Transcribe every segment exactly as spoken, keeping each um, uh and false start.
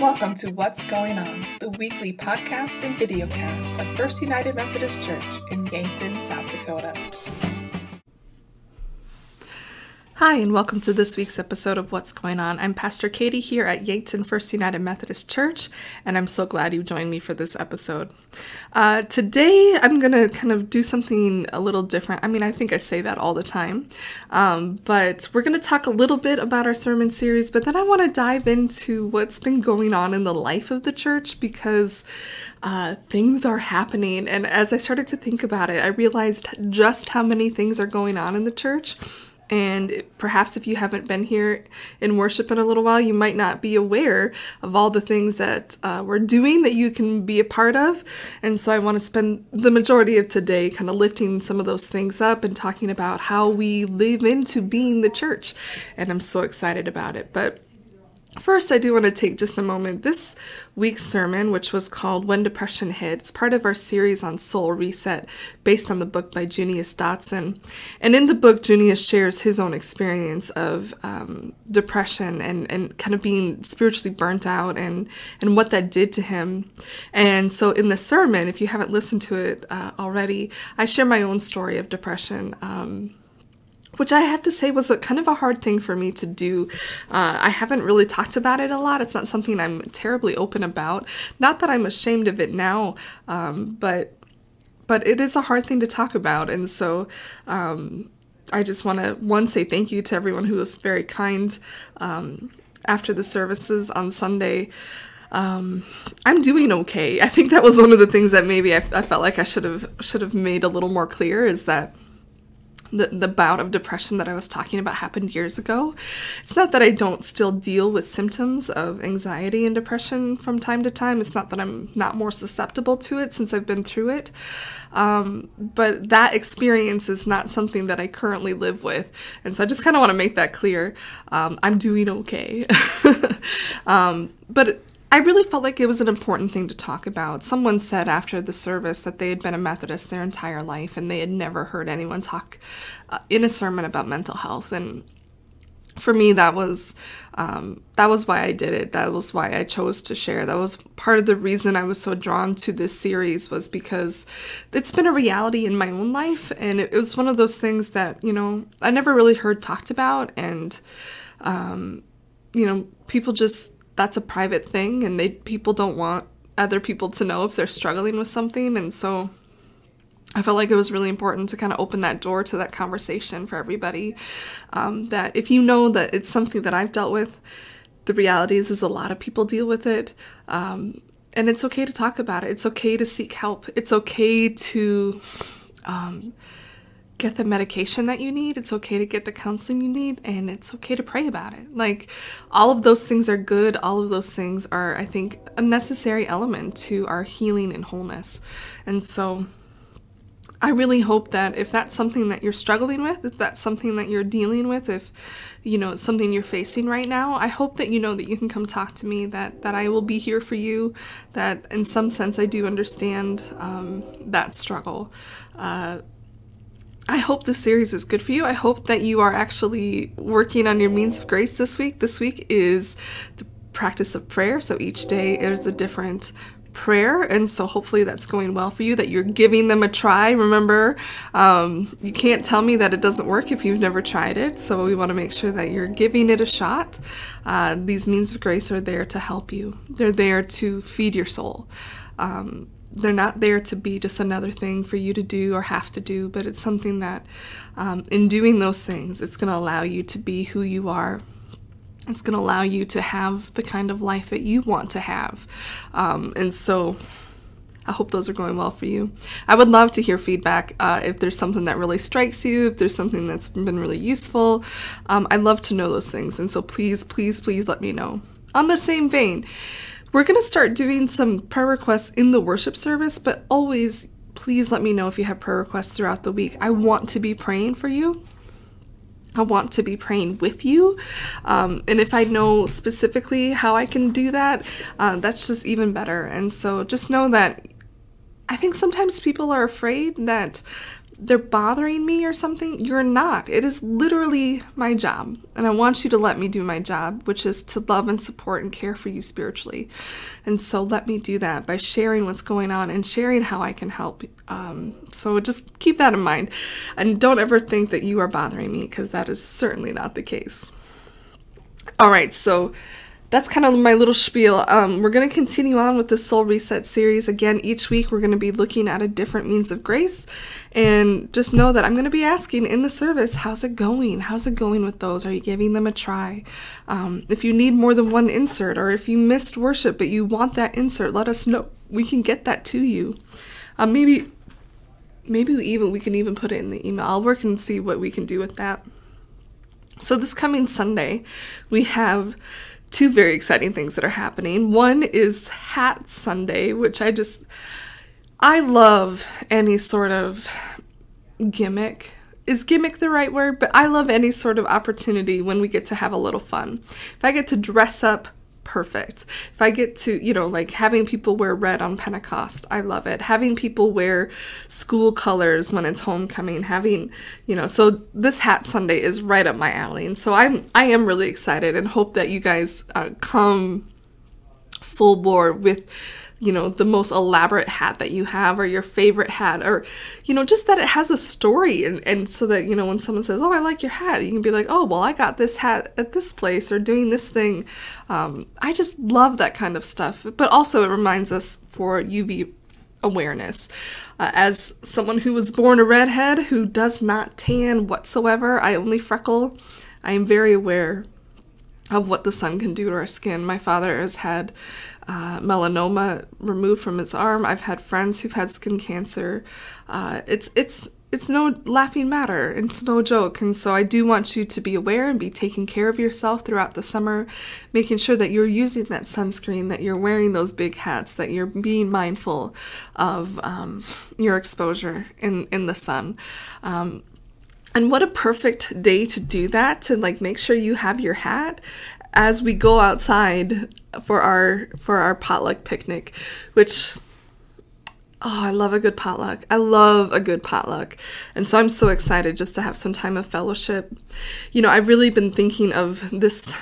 Welcome to What's Going On, the weekly podcast and videocast of First United Methodist Church in Yankton, South Dakota. Hi, and welcome to this week's episode of What's Going On. I'm Pastor Katie here at Yankton First United Methodist Church, and I'm so glad you joined me for this episode. Uh, today, I'm going to kind of do something a little different. I mean, I think I say that all the time, um, but we're going to talk a little bit about our sermon series, but then I want to dive into what's been going on in the life of the church because uh, things are happening. And as I started to think about it, I realized just how many things are going on in the church. And perhaps if you haven't been here in worship in a little while, you might not be aware of all the things that uh, we're doing that you can be a part of. And so I want to spend the majority of today kind of lifting some of those things up and talking about how we live into being the church. And I'm so excited about it. But first, I do want to take just a moment. This week's sermon, which was called When Depression Hit, it's part of our series on Soul Reset, based on the book by Junius Dotson. And in the book, Junius shares his own experience of um, depression and, and kind of being spiritually burnt out and, and what that did to him. And so in the sermon, if you haven't listened to it uh, already, I share my own story of depression, um, which I have to say was a kind of a hard thing for me to do. Uh, I haven't really talked about it a lot. It's not something I'm terribly open about. Not that I'm ashamed of it now, um, but but it is a hard thing to talk about. And so um, I just want to, one, say thank you to everyone who was very kind um, after the services on Sunday. Um, I'm doing okay. I think that was one of the things that maybe I, I felt like I should have should have made a little more clear is that The, the bout of depression that I was talking about happened years ago. It's not that I don't still deal with symptoms of anxiety and depression from time to time. It's not that I'm not more susceptible to it since I've been through it. Um, but that experience is not something that I currently live with. And so I just kind of want to make that clear. Um, I'm doing okay. um, but I really felt like it was an important thing to talk about. Someone said after the service that they had been a Methodist their entire life and they had never heard anyone talk uh, in a sermon about mental health. And for me, that was um, that was why I did it. That was why I chose to share. That was part of the reason I was so drawn to this series was because it's been a reality in my own life. And it was one of those things that, you know, I never really heard talked about. And, um, you know, people just... that's a private thing, and they people don't want other people to know if they're struggling with something. And so I felt like it was really important to kind of open that door to that conversation for everybody, um, that if you know that it's something that I've dealt with, the reality is, is a lot of people deal with it, um, and it's okay to talk about it. It's okay to seek help. It's okay to um, get the medication that you need. It's okay to get the counseling you need, and it's okay to pray about it. Like, all of those things are good. All of those things are, I think, a necessary element to our healing and wholeness. And so I really hope that if that's something that you're struggling with, if that's something that you're dealing with, if, you know, it's something you're facing right now, I hope that you know that you can come talk to me, that, that I will be here for you, that in some sense I do understand um, that struggle. Uh, I hope this series is good for you. I hope that you are actually working on your means of grace this week. This week is the practice of prayer, so each day is a different prayer, and so hopefully that's going well for you, that you're giving them a try. Remember, um, you can't tell me that it doesn't work if you've never tried it, so we want to make sure that you're giving it a shot. Uh, these means of grace are there to help you. They're there to feed your soul. Um, They're not there to be just another thing for you to do or have to do, but it's something that um, in doing those things, it's going to allow you to be who you are. It's going to allow you to have the kind of life that you want to have. Um, and so I hope those are going well for you. I would love to hear feedback uh, if there's something that really strikes you, if there's something that's been really useful. Um, I'd love to know those things. And so please, please, please let me know. On the same vein, we're going to start doing some prayer requests in the worship service, but always please let me know if you have prayer requests throughout the week. I want to be praying for you. I want to be praying with you. Um, and if I know specifically how I can do that, uh, that's just even better. And so just know that I think sometimes people are afraid that they're bothering me or something. You're not. It is literally my job. And I want you to let me do my job, which is to love and support and care for you spiritually. And so let me do that by sharing what's going on and sharing how I can help. Um, so just keep that in mind. And don't ever think that you are bothering me, because that is certainly not the case. All right, so that's kind of my little spiel. Um, we're going to continue on with the Soul Reset series. Again, each week we're going to be looking at a different means of grace. And just know that I'm going to be asking in the service, how's it going? How's it going with those? Are you giving them a try? Um, if you need more than one insert, or if you missed worship but you want that insert, let us know. We can get that to you. Um, maybe maybe we even we can even put it in the email. I'll work and see what we can do with that. So this coming Sunday, we have two very exciting things that are happening. One is Hat Sunday, which I just, I love any sort of gimmick. Is gimmick the right word? But I love any sort of opportunity when we get to have a little fun. If I get to dress up, perfect. If I get to, you know, like having people wear red on Pentecost, I love it. Having people wear school colors when it's homecoming, having, you know, so this Hat Sunday is right up my alley. And so I'm, I am really excited and hope that you guys uh, come full bore with, you know, the most elaborate hat that you have, or your favorite hat, or, you know, just that it has a story. And, and so that, you know, when someone says, oh, I like your hat, you can be like, oh, well, I got this hat at this place or doing this thing. Um, I just love that kind of stuff. But also it reminds us for U V awareness. Uh, as someone who was born a redhead who does not tan whatsoever, I only freckle, I am very aware of what the sun can do to our skin. My father has had uh, melanoma removed from his arm. I've had friends who've had skin cancer. Uh, it's it's it's no laughing matter. It's no joke. And so I do want you to be aware and be taking care of yourself throughout the summer, making sure that you're using that sunscreen, that you're wearing those big hats, that you're being mindful of um, your exposure in, in the sun. Um, And what a perfect day to do that, to like make sure you have your hat as we go outside for our for our potluck picnic, which, oh, I love a good potluck. I love a good potluck. And so I'm so excited just to have some time of fellowship. You know, I've really been thinking of this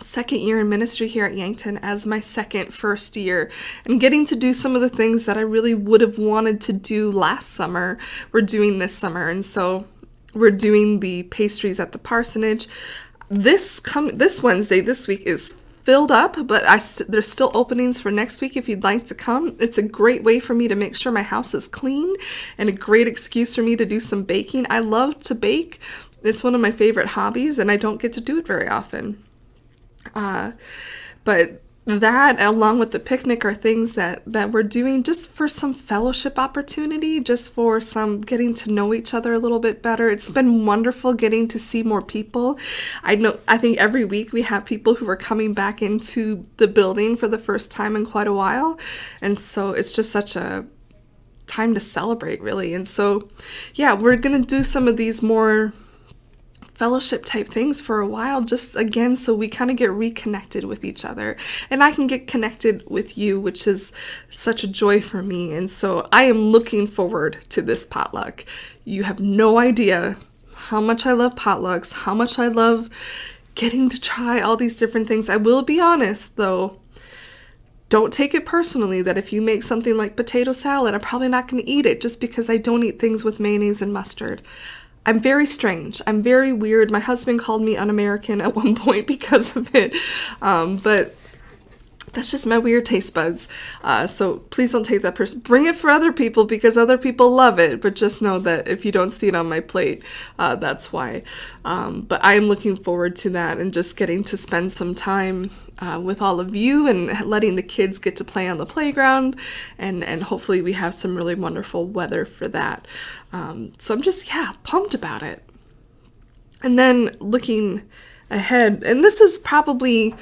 second year in ministry here at Yankton as my second first year, and getting to do some of the things that I really would have wanted to do last summer, we're doing this summer. And so we're doing the pastries at the parsonage. This come this Wednesday, this week is filled up, but I st- there's still openings for next week if you'd like to come. It's a great way for me to make sure my house is clean, and a great excuse for me to do some baking. I love to bake. It's one of my favorite hobbies, and I don't get to do it very often. Uh, but that, along with the picnic, are things that, that we're doing just for some fellowship opportunity, just for some getting to know each other a little bit better. It's been wonderful getting to see more people. I know, I think every week we have people who are coming back into the building for the first time in quite a while. And so it's just such a time to celebrate, really. And so, yeah, we're going to do some of these more fellowship type things for a while, just again, so we kind of get reconnected with each other, and I can get connected with you, which is such a joy for me. And so I am looking forward to this potluck. You have no idea how much I love potlucks, how much I love getting to try all these different things. I will be honest though, don't take it personally that if you make something like potato salad, I'm probably not going to eat it just because I don't eat things with mayonnaise and mustard. I'm very strange. I'm very weird. My husband called me un-American at one point because of it. Um, but that's just my weird taste buds. Uh, so please don't take that person. Bring it for other people because other people love it. But just know that if you don't see it on my plate, uh, that's why. Um, but I am looking forward to that, and just getting to spend some time uh, with all of you, and letting the kids get to play on the playground. And, and hopefully we have some really wonderful weather for that. Um, so I'm just, yeah, pumped about it. And then looking ahead, and this is probably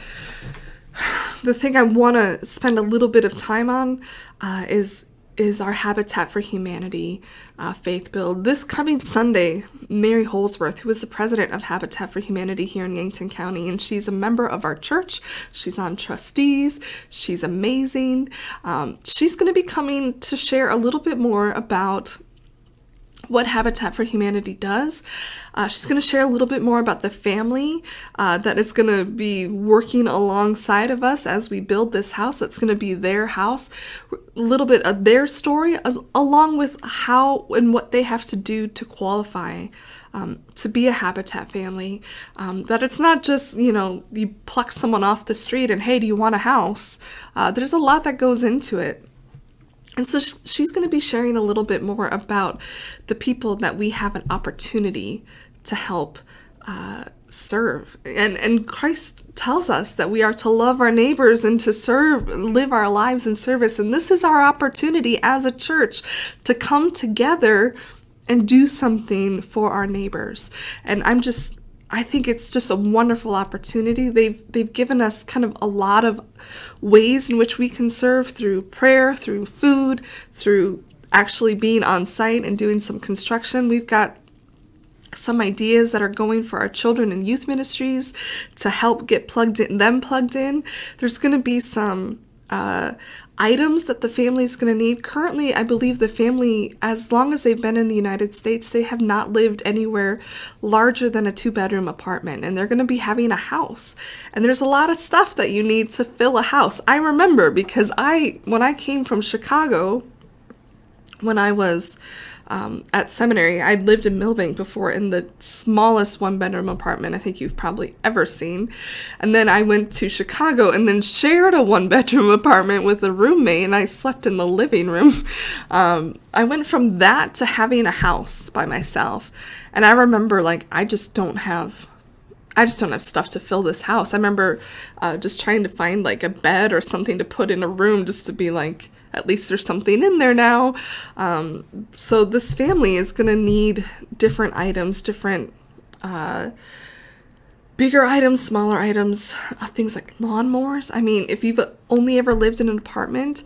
the thing I want to spend a little bit of time on, uh, is is our Habitat for Humanity uh, faith build. This coming Sunday, Mary Holsworth, who is the president of Habitat for Humanity here in Yankton County, and she's a member of our church. She's on trustees. She's amazing. Um, she's going to be coming to share a little bit more about what Habitat for Humanity does. Uh, she's going to share a little bit more about the family uh, that is going to be working alongside of us as we build this house. That's going to be their house, a little bit of their story, as, along with how and what they have to do to qualify um, to be a Habitat family. Um, that it's not just, you know, you pluck someone off the street and, hey, do you want a house? Uh, there's a lot that goes into it. And so she's going to be sharing a little bit more about the people that we have an opportunity to help uh, serve. And, and Christ tells us that we are to love our neighbors and to serve, live our lives in service. And this is our opportunity as a church to come together and do something for our neighbors. And I'm just, I think it's just a wonderful opportunity. They've they've given us kind of a lot of ways in which we can serve through prayer, through food, through actually being on site and doing some construction. We've got some ideas that are going for our children and youth ministries to help get plugged in, them plugged in. There's going to be some uh, items that the family is going to need. Currently, I believe the family, as long as they've been in the United States, they have not lived anywhere larger than a two-bedroom apartment, and they're going to be having a house. And there's a lot of stuff that you need to fill a house. I remember because I, when I came from Chicago, when I was um, at seminary, I'd lived in Millbank before in the smallest one-bedroom apartment I think you've probably ever seen. And then I went to Chicago and then shared a one-bedroom apartment with a roommate, and I slept in the living room. Um, I went from that to having a house by myself. And I remember, like, I just don't have... I just don't have stuff to fill this house. I remember uh, just trying to find, like, a bed or something to put in a room just to be like, at least there's something in there now. Um, so this family is going to need different items, different uh, bigger items, smaller items, uh, things like lawnmowers. I mean, if you've only ever lived in an apartment,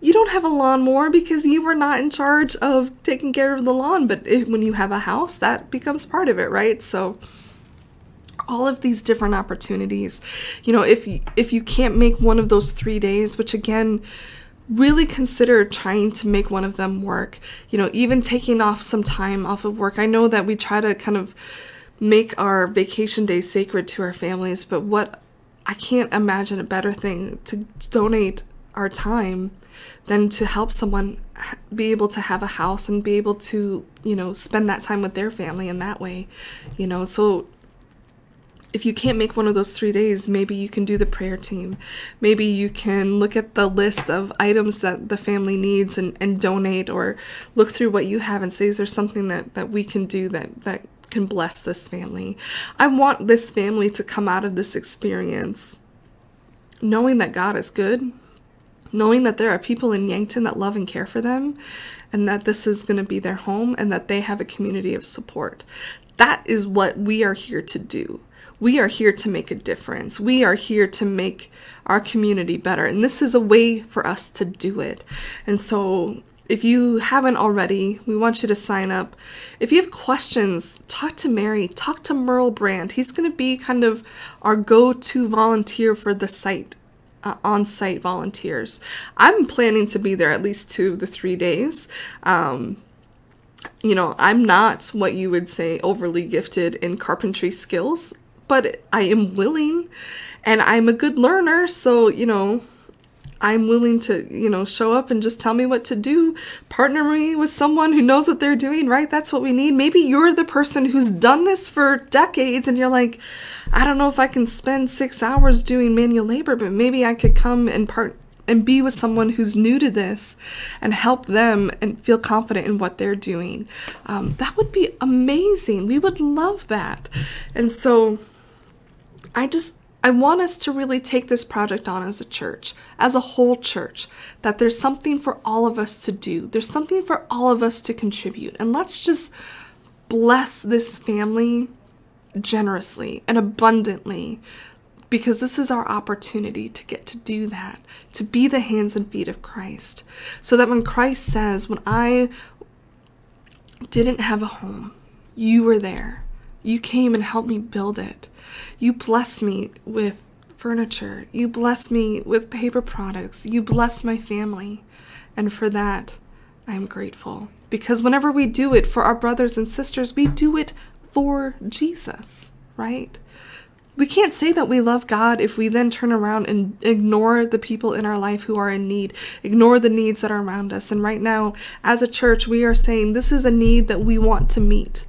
you don't have a lawnmower because you were not in charge of taking care of the lawn. But if, when you have a house, that becomes part of it, right? So all of these different opportunities, you know, if you, if you can't make one of those three days, which again, really consider trying to make one of them work, you know, even taking off some time off of work. I know that we try to kind of make our vacation day sacred to our families, but what I can't imagine a better thing to donate our time than to help someone be able to have a house and be able to, you know, spend that time with their family in that way, you know, so if you can't make one of those three days, maybe you can do the prayer team. Maybe you can look at the list of items that the family needs and, and donate, or look through what you have and say, is there something that, that we can do that, that can bless this family? I want this family to come out of this experience knowing that God is good, knowing that there are people in Yankton that love and care for them, and that this is going to be their home and that they have a community of support. That is what we are here to do. We are here to make a difference. We are here to make our community better. And this is a way for us to do it. And so if you haven't already, we want you to sign up. If you have questions, talk to Mary, talk to Merle Brand. He's going to be kind of our go-to volunteer for the site, uh, on-site volunteers. I'm planning to be there at least two of the three days. Um, you know, I'm not what you would say overly gifted in carpentry skills, but I am willing, and I'm a good learner, so, you know, I'm willing to, you know, show up and just tell me what to do. Partner me with someone who knows what they're doing, right? That's what we need. Maybe you're the person who's done this for decades, and you're like, I don't know if I can spend six hours doing manual labor, but maybe I could come and part and be with someone who's new to this and help them and feel confident in what they're doing. Um, that would be amazing. We would love that. And so I just, I want us to really take this project on as a church, as a whole church, that there's something for all of us to do. There's something for all of us to contribute. And let's just bless this family generously and abundantly, because this is our opportunity to get to do that, to be the hands and feet of Christ. So that when Christ says, when I didn't have a home, you were there. You came and helped me build it. You blessed me with furniture. You blessed me with paper products. You blessed my family. And for that, I'm grateful because whenever we do it for our brothers and sisters, we do it for Jesus, right? We can't say that we love God if we then turn around and ignore the people in our life who are in need, ignore the needs that are around us. And right now, as a church, we are saying this is a need that we want to meet.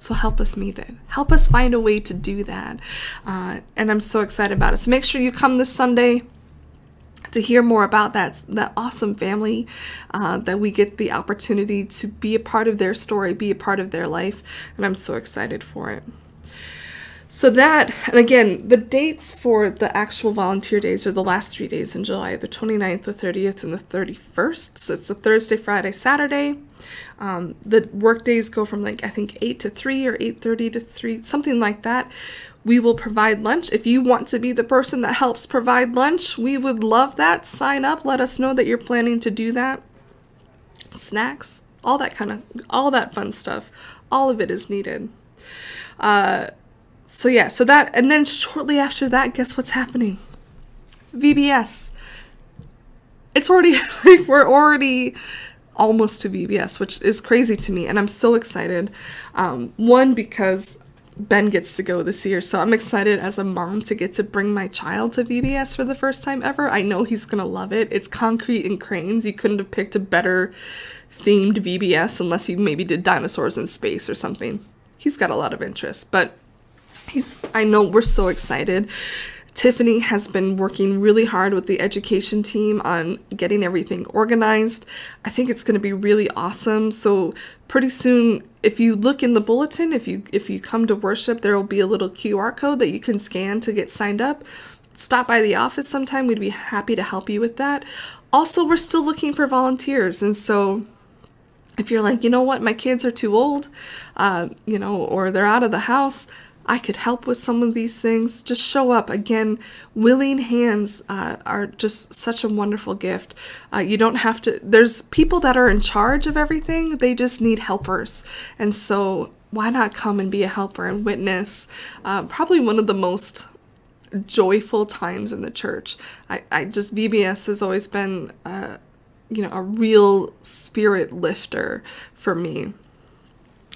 So help us meet it. Help us find a way to do that. Uh, and I'm so excited about it. So make sure you come this Sunday to hear more about that, that awesome family uh, that we get the opportunity to be a part of their story, be a part of their life. And I'm so excited for it. So that, and again, the dates for the actual volunteer days are the last three days in July, the twenty-ninth, the thirtieth, and the thirty-first. So it's a Thursday, Friday, Saturday. Um, the work days go from like, I think, eight to three or eight thirty to three, something like that. We will provide lunch. If you want to be the person that helps provide lunch, we would love that. Sign up. Let us know that you're planning to do that. Snacks, all that kind of, all that fun stuff. All of it is needed. Uh... So yeah, so that, and then shortly after that, guess what's happening? V B S. It's already, like, we're already almost to V B S, which is crazy to me, and I'm so excited. Um, one, because Ben gets to go this year, so I'm excited as a mom to get to bring my child to V B S for the first time ever. I know he's gonna love it. It's concrete and cranes. You couldn't have picked a better themed V B S unless you maybe did dinosaurs in space or something. He's got a lot of interest, but He's, I know we're so excited. Tiffany has been working really hard with the education team on getting everything organized. I think it's going to be really awesome. So pretty soon, if you look in the bulletin, if you if you come to worship, there will be a little Q R code that you can scan to get signed up. Stop by the office sometime. We'd be happy to help you with that. Also, we're still looking for volunteers, and so if you're like, you know what, my kids are too old, uh, you know, or they're out of the house, I could help with some of these things. Just show up. Again, willing hands uh, are just such a wonderful gift. Uh, you don't have to, there's people that are in charge of everything. They just need helpers. And so why not come and be a helper and witness uh, probably one of the most joyful times in the church. I, I just, V B S has always been, uh, you know, a real spirit lifter for me,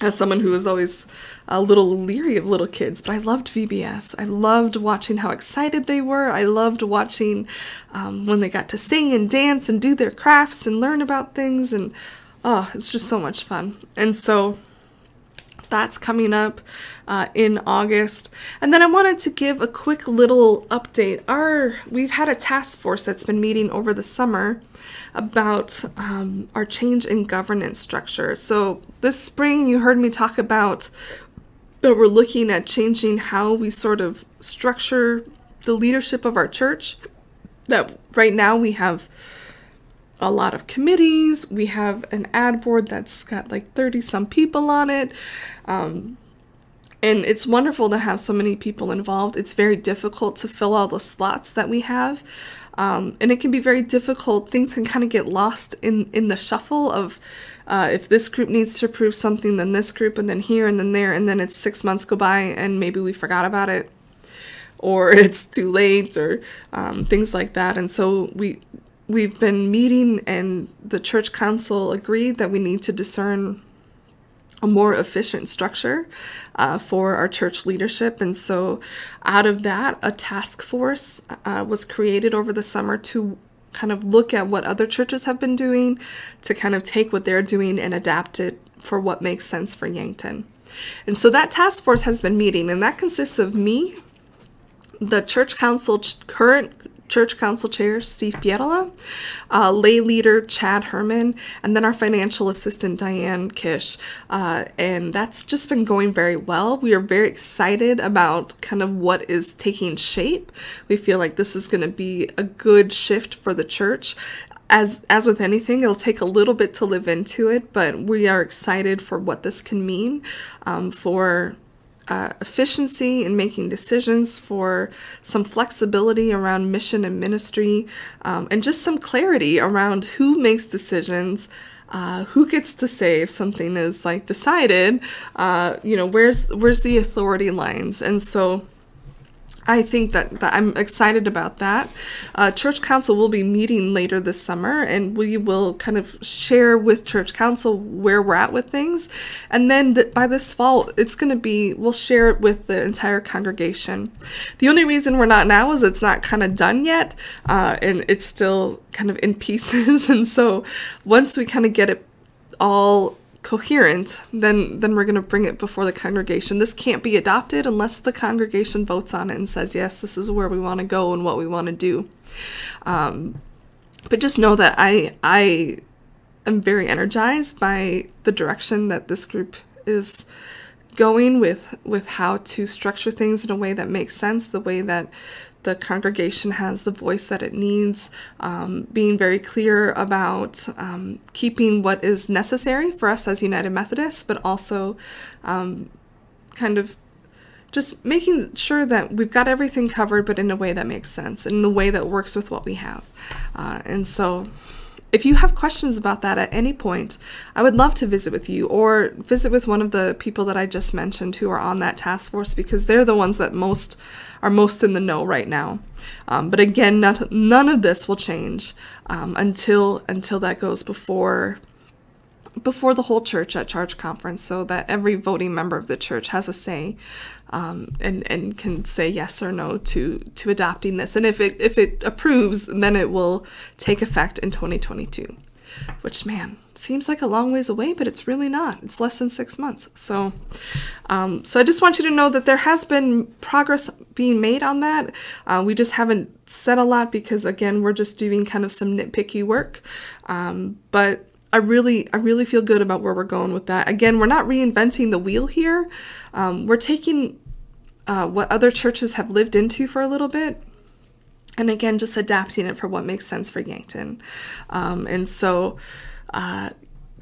as someone who was always a little leery of little kids. But I loved V B S. I loved watching how excited they were. I loved watching um, when they got to sing and dance and do their crafts and learn about things. And oh, it's just so much fun. And so that's coming up uh, in August. And then I wanted to give a quick little update. Our, we've had a task force that's been meeting over the summer about um, our change in governance structure. So this spring, you heard me talk about that we're looking at changing how we sort of structure the leadership of our church. That right now we have a lot of committees. We have an ad board that's got like thirty some people on it. Um, and it's wonderful to have so many people involved. It's very difficult to fill all the slots that we have. Um, and it can be very difficult. Things can kind of get lost in, in the shuffle of uh, if this group needs to approve something, then this group, and then here, and then there, and then it's six months go by and maybe we forgot about it, or it's too late, or um, things like that. And so we, We've been meeting, and the church council agreed that we need to discern a more efficient structure uh, for our church leadership. And so out of that, a task force uh, was created over the summer to kind of look at what other churches have been doing, to kind of take what they're doing and adapt it for what makes sense for Yankton. And so that task force has been meeting, and that consists of me, the church council ch- current Church Council Chair Steve Pietela, uh, Lay Leader Chad Herman, and then our Financial Assistant Diane Kish. Uh, and that's just been going very well. We are very excited about kind of what is taking shape. We feel like this is going to be a good shift for the church. As, as with anything, it'll take a little bit to live into it, but we are excited for what this can mean um, for Uh, efficiency in making decisions, for some flexibility around mission and ministry, um, and just some clarity around who makes decisions, uh, who gets to say if something is like decided, uh, you know, where's where's the authority lines. And so I think that, that I'm excited about that. Uh, Church Council will be meeting later this summer, and we will kind of share with Church Council where we're at with things. And then th- by this fall, it's going to be, we'll share it with the entire congregation. The only reason we're not now is it's not kind of done yet, uh, and it's still kind of in pieces. And so once we kind of get it all coherent, then then we're going to bring it before the congregation. This can't be adopted unless the congregation votes on it and says, yes, this is where we want to go and what we want to do. Um, but just know that I I am very energized by the direction that this group is going with, with how to structure things in a way that makes sense, the way that the congregation has the voice that it needs, um, being very clear about um, keeping what is necessary for us as United Methodists, but also um, kind of just making sure that we've got everything covered, but in a way that makes sense, in the way that works with what we have. Uh, and so if you have questions about that at any point, I would love to visit with you or visit with one of the people that I just mentioned who are on that task force, because they're the ones that most are most in the know right now. Um, but again, not, none of this will change um, until until that goes before before the whole church at Charge Conference, so that every voting member of the church has a say um, and and can say yes or no to to adopting this. And if it if it approves, then it will take effect in twenty twenty-two, which, man, seems like a long ways away, but it's really not. It's less than six months. So, um, so I just want you to know that there has been progress being made on that. Uh, we just haven't said a lot because, again, we're just doing kind of some nitpicky work, um, but. I really, I really feel good about where we're going with that. Again, we're not reinventing the wheel here. Um, we're taking uh, what other churches have lived into for a little bit, and again, just adapting it for what makes sense for Yankton. Um, and so uh,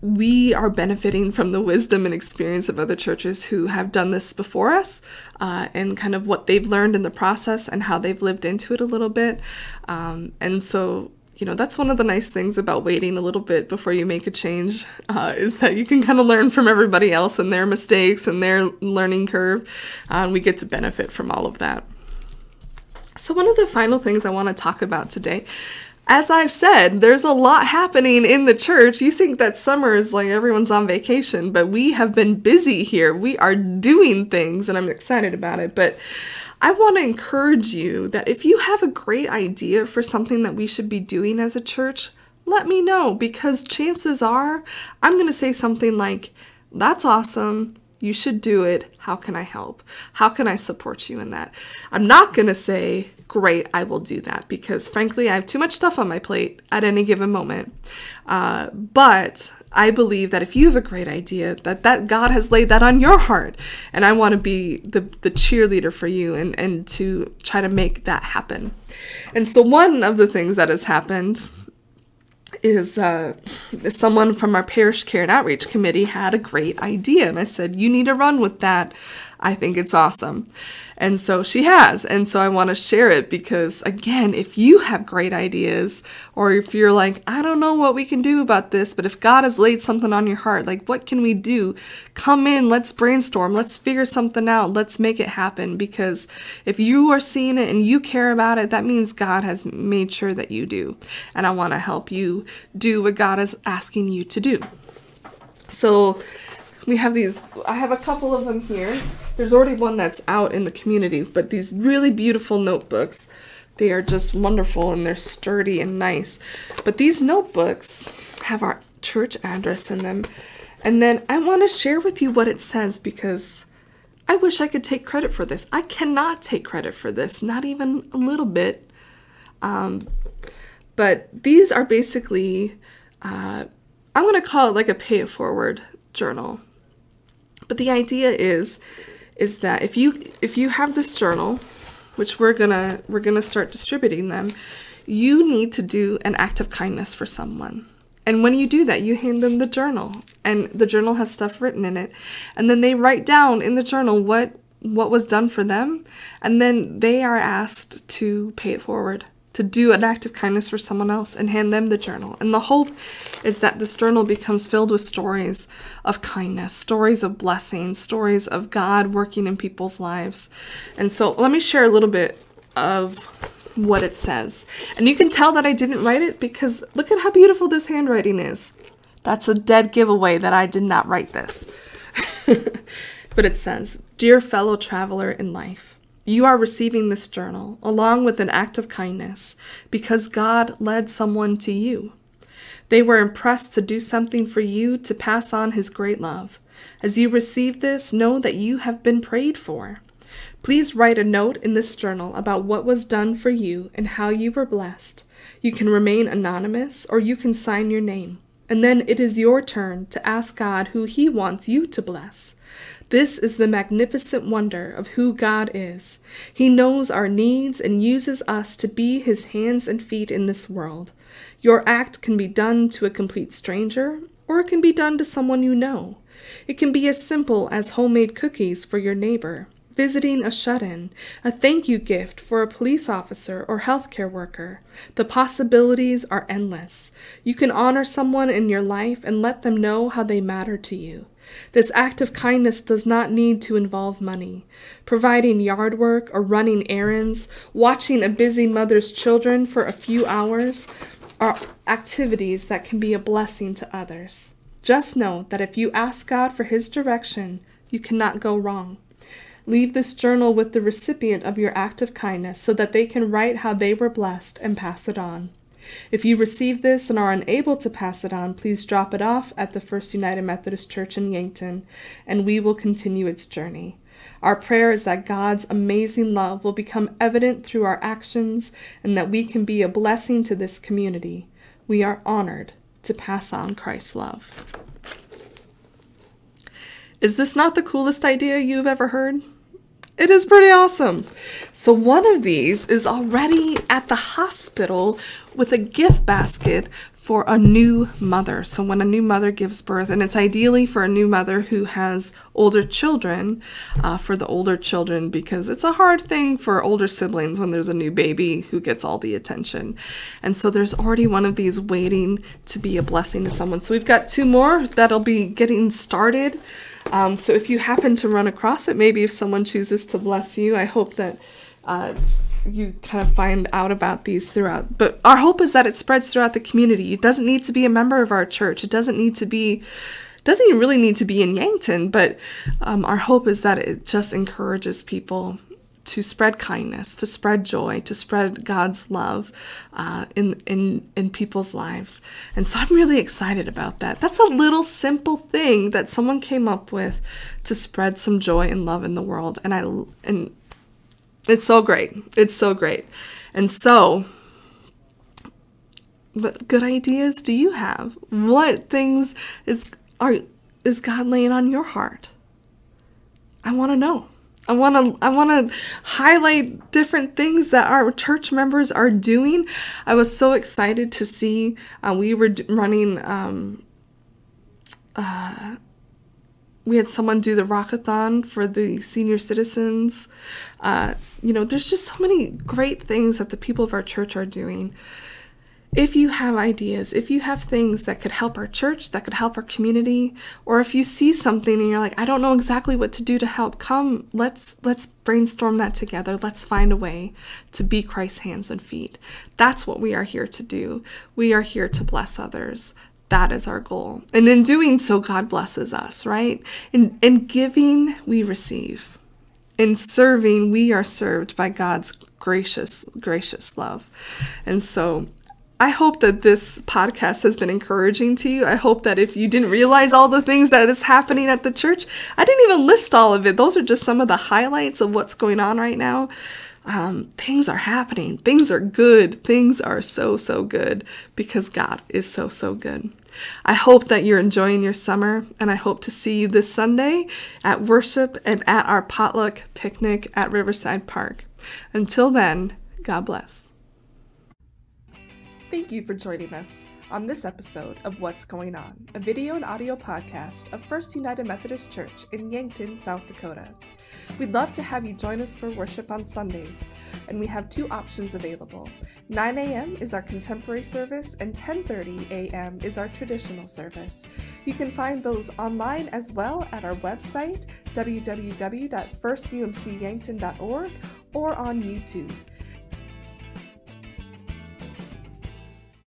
we are benefiting from the wisdom and experience of other churches who have done this before us, uh, and kind of what they've learned in the process and how they've lived into it a little bit. Um, and so you know, that's one of the nice things about waiting a little bit before you make a change, uh, is that you can kind of learn from everybody else and their mistakes and their learning curve, uh, and we get to benefit from all of that. So one of the final things I want to talk about today, as I've said, there's a lot happening in the church. You think that summer is like everyone's on vacation, but we have been busy here. We are doing things, and I'm excited about it. But I want to encourage you that if you have a great idea for something that we should be doing as a church, let me know, because chances are I'm going to say something like, that's awesome, you should do it, how can I help? How can I support you in that? I'm not going to say, great, I will do that, because frankly, I have too much stuff on my plate at any given moment. Uh, but I believe that if you have a great idea, that, that God has laid that on your heart. And I want to be the, the cheerleader for you and, and to try to make that happen. And so one of the things that has happened is uh, someone from our Parish Care and Outreach Committee had a great idea. And I said, you need to run with that. I think it's awesome. And so she has. And so I want to share it because, again, if you have great ideas, or if you're like, I don't know what we can do about this, but if God has laid something on your heart, like, what can we do? Come in, let's brainstorm, let's figure something out, let's make it happen. Because if you are seeing it and you care about it, that means God has made sure that you do. And I want to help you do what God is asking you to do. So we have these, I have a couple of them here. There's already one that's out in the community, but these really beautiful notebooks, they are just wonderful and they're sturdy and nice. But these notebooks have our church address in them. And then I want to share with you what it says, because I wish I could take credit for this. I cannot take credit for this, not even a little bit. Um, but these are basically, uh, I'm going to call it like a pay it forward journal. But the idea is, is that if you if you have this journal, which we're gonna we're gonna start distributing them, you need to do an act of kindness for someone. And when you do that, you hand them the journal, and the journal has stuff written in it, and then they write down in the journal what what was done for them, and then they are asked to pay it forward, to do an act of kindness for someone else and hand them the journal. And the hope is that this journal becomes filled with stories of kindness, stories of blessings, stories of God working in people's lives. And so let me share a little bit of what it says. And you can tell that I didn't write it because look at how beautiful this handwriting is. That's a dead giveaway that I did not write this. But it says, "Dear fellow traveler in life, you are receiving this journal along with an act of kindness because God led someone to you. They were impressed to do something for you to pass on his great love. As you receive this, know that you have been prayed for. Please write a note in this journal about what was done for you and how you were blessed. You can remain anonymous or you can sign your name. And then it is your turn to ask God who he wants you to bless. This is the magnificent wonder of who God is. He knows our needs and uses us to be his hands and feet in this world. Your act can be done to a complete stranger, or it can be done to someone you know. It can be as simple as homemade cookies for your neighbor, visiting a shut-in, a thank you gift for a police officer or healthcare worker. The possibilities are endless. You can honor someone in your life and let them know how they matter to you. This act of kindness does not need to involve money. Providing yard work or running errands, watching a busy mother's children for a few hours are activities that can be a blessing to others. Just know that if you ask God for his direction, you cannot go wrong. Leave this journal with the recipient of your act of kindness so that they can write how they were blessed and pass it on. If you receive this and are unable to pass it on, please drop it off at the First United Methodist Church in Yankton, and we will continue its journey. Our prayer is that God's amazing love will become evident through our actions and that we can be a blessing to this community. We are honored to pass on Christ's love." Is this not the coolest idea you've ever heard? It is pretty awesome. So one of these is already at the hospital with a gift basket for a new mother. So when a new mother gives birth, and it's ideally for a new mother who has older children, uh, for the older children, because it's a hard thing for older siblings when there's a new baby who gets all the attention. And so there's already one of these waiting to be a blessing to someone. So we've got two more that'll be getting started. Um, so if you happen to run across it, maybe if someone chooses to bless you, I hope that uh, you kind of find out about these throughout. But our hope is that it spreads throughout the community. It doesn't need to be a member of our church. It doesn't need to be, doesn't even really need to be in Yankton, but um, our hope is that it just encourages people to spread kindness, to spread joy, to spread God's love uh, in, in, in people's lives. And so I'm really excited about that. That's a little simple thing that someone came up with to spread some joy and love in the world. And I, and it's so great. It's so great. And so what good ideas do you have? What things is, are, is God laying on your heart? I want to know. I want to I want to highlight different things that our church members are doing. I was so excited to see uh, we were running. Um, uh, we had someone do the rock-a-thon for the senior citizens. Uh, you know, there's just so many great things that the people of our church are doing. If you have ideas, if you have things that could help our church, that could help our community, or if you see something and you're like, I don't know exactly what to do to help, come, let's let's brainstorm that together. Let's find a way to be Christ's hands and feet. That's what we are here to do. We are here to bless others. That is our goal. And in doing so, God blesses us, right? In, in giving, we receive. In serving, we are served by God's gracious, gracious love. And so I hope that this podcast has been encouraging to you. I hope that if you didn't realize all the things that is happening at the church, I didn't even list all of it. Those are just some of the highlights of what's going on right now. Um, things are happening. Things are good. Things are so, so good because God is so, so good. I hope that you're enjoying your summer, and I hope to see you this Sunday at worship and at our potluck picnic at Riverside Park. Until then, God bless. Thank you for joining us on this episode of What's Going On, a video and audio podcast of First United Methodist Church in Yankton, South Dakota. We'd love to have you join us for worship on Sundays, and we have two options available. nine a m is our contemporary service and ten thirty a m is our traditional service. You can find those online as well at our website, w w w dot first u m c yankton dot org, or on YouTube.